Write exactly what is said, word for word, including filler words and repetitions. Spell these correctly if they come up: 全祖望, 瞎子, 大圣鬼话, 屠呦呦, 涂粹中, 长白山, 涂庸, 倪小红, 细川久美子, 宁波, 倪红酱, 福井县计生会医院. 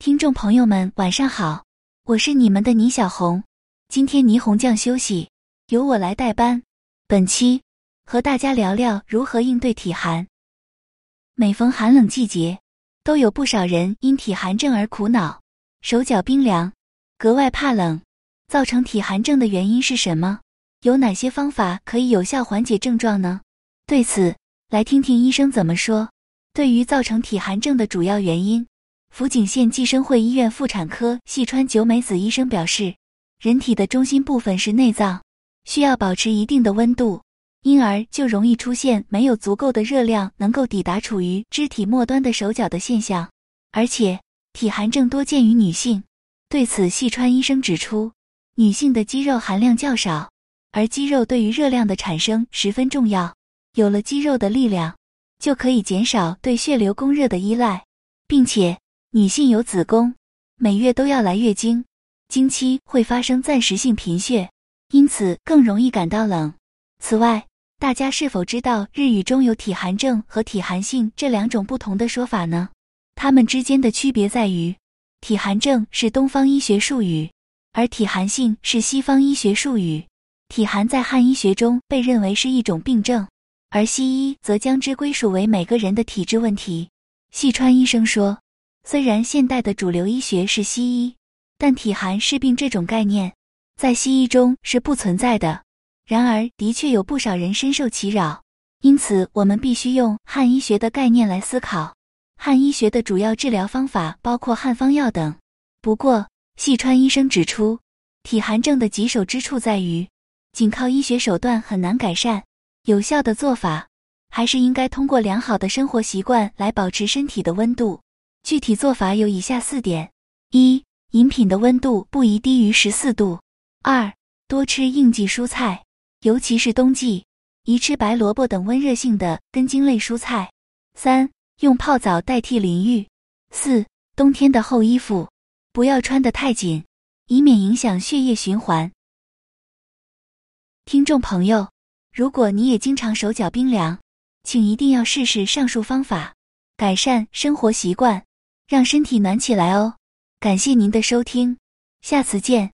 听众朋友们，晚上好，我是你们的倪小红。今天倪红酱休息，由我来代班。本期和大家聊聊如何应对体寒。每逢寒冷季节，都有不少人因体寒症而苦恼，手脚冰凉，格外怕冷。造成体寒症的原因是什么？有哪些方法可以有效缓解症状呢？对此，来听听医生怎么说。对于造成体寒症的主要原因，福井县计生会医院妇产科细川久美子医生表示，人体的中心部分是内脏，需要保持一定的温度，因而就容易出现没有足够的热量能够抵达处于肢体末端的手脚的现象。而且体寒症多见于女性，对此细川医生指出，女性的肌肉含量较少，而肌肉对于热量的产生十分重要，有了肌肉的力量，就可以减少对血流供热的依赖，并且女性有子宫，每月都要来月经，经期会发生暂时性贫血，因此更容易感到冷。此外，大家是否知道日语中有体寒症和体寒性这两种不同的说法呢？它们之间的区别在于，体寒症是东方医学术语，而体寒性是西方医学术语。体寒在汉医学中被认为是一种病症，而西医则将之归属为每个人的体质问题。细川医生说，虽然现代的主流医学是西医，但体寒是病这种概念在西医中是不存在的。然而的确有不少人深受其扰，因此我们必须用汉医学的概念来思考。汉医学的主要治疗方法包括汉方药等。不过细川医生指出，体寒症的棘手之处在于，仅靠医学手段很难改善，有效的做法还是应该通过良好的生活习惯来保持身体的温度。具体做法有以下四点： 一. 饮品的温度不宜低于十四度。 二. 多吃应季蔬菜，尤其是冬季，宜吃白萝卜等温热性的根茎类蔬菜。 三. 用泡澡代替淋浴。 四. 冬天的厚衣服不要穿得太紧，以免影响血液循环。听众朋友，如果你也经常手脚冰凉，请一定要试试上述方法，改善生活习惯，让身体暖起来哦。感谢您的收听，下次见。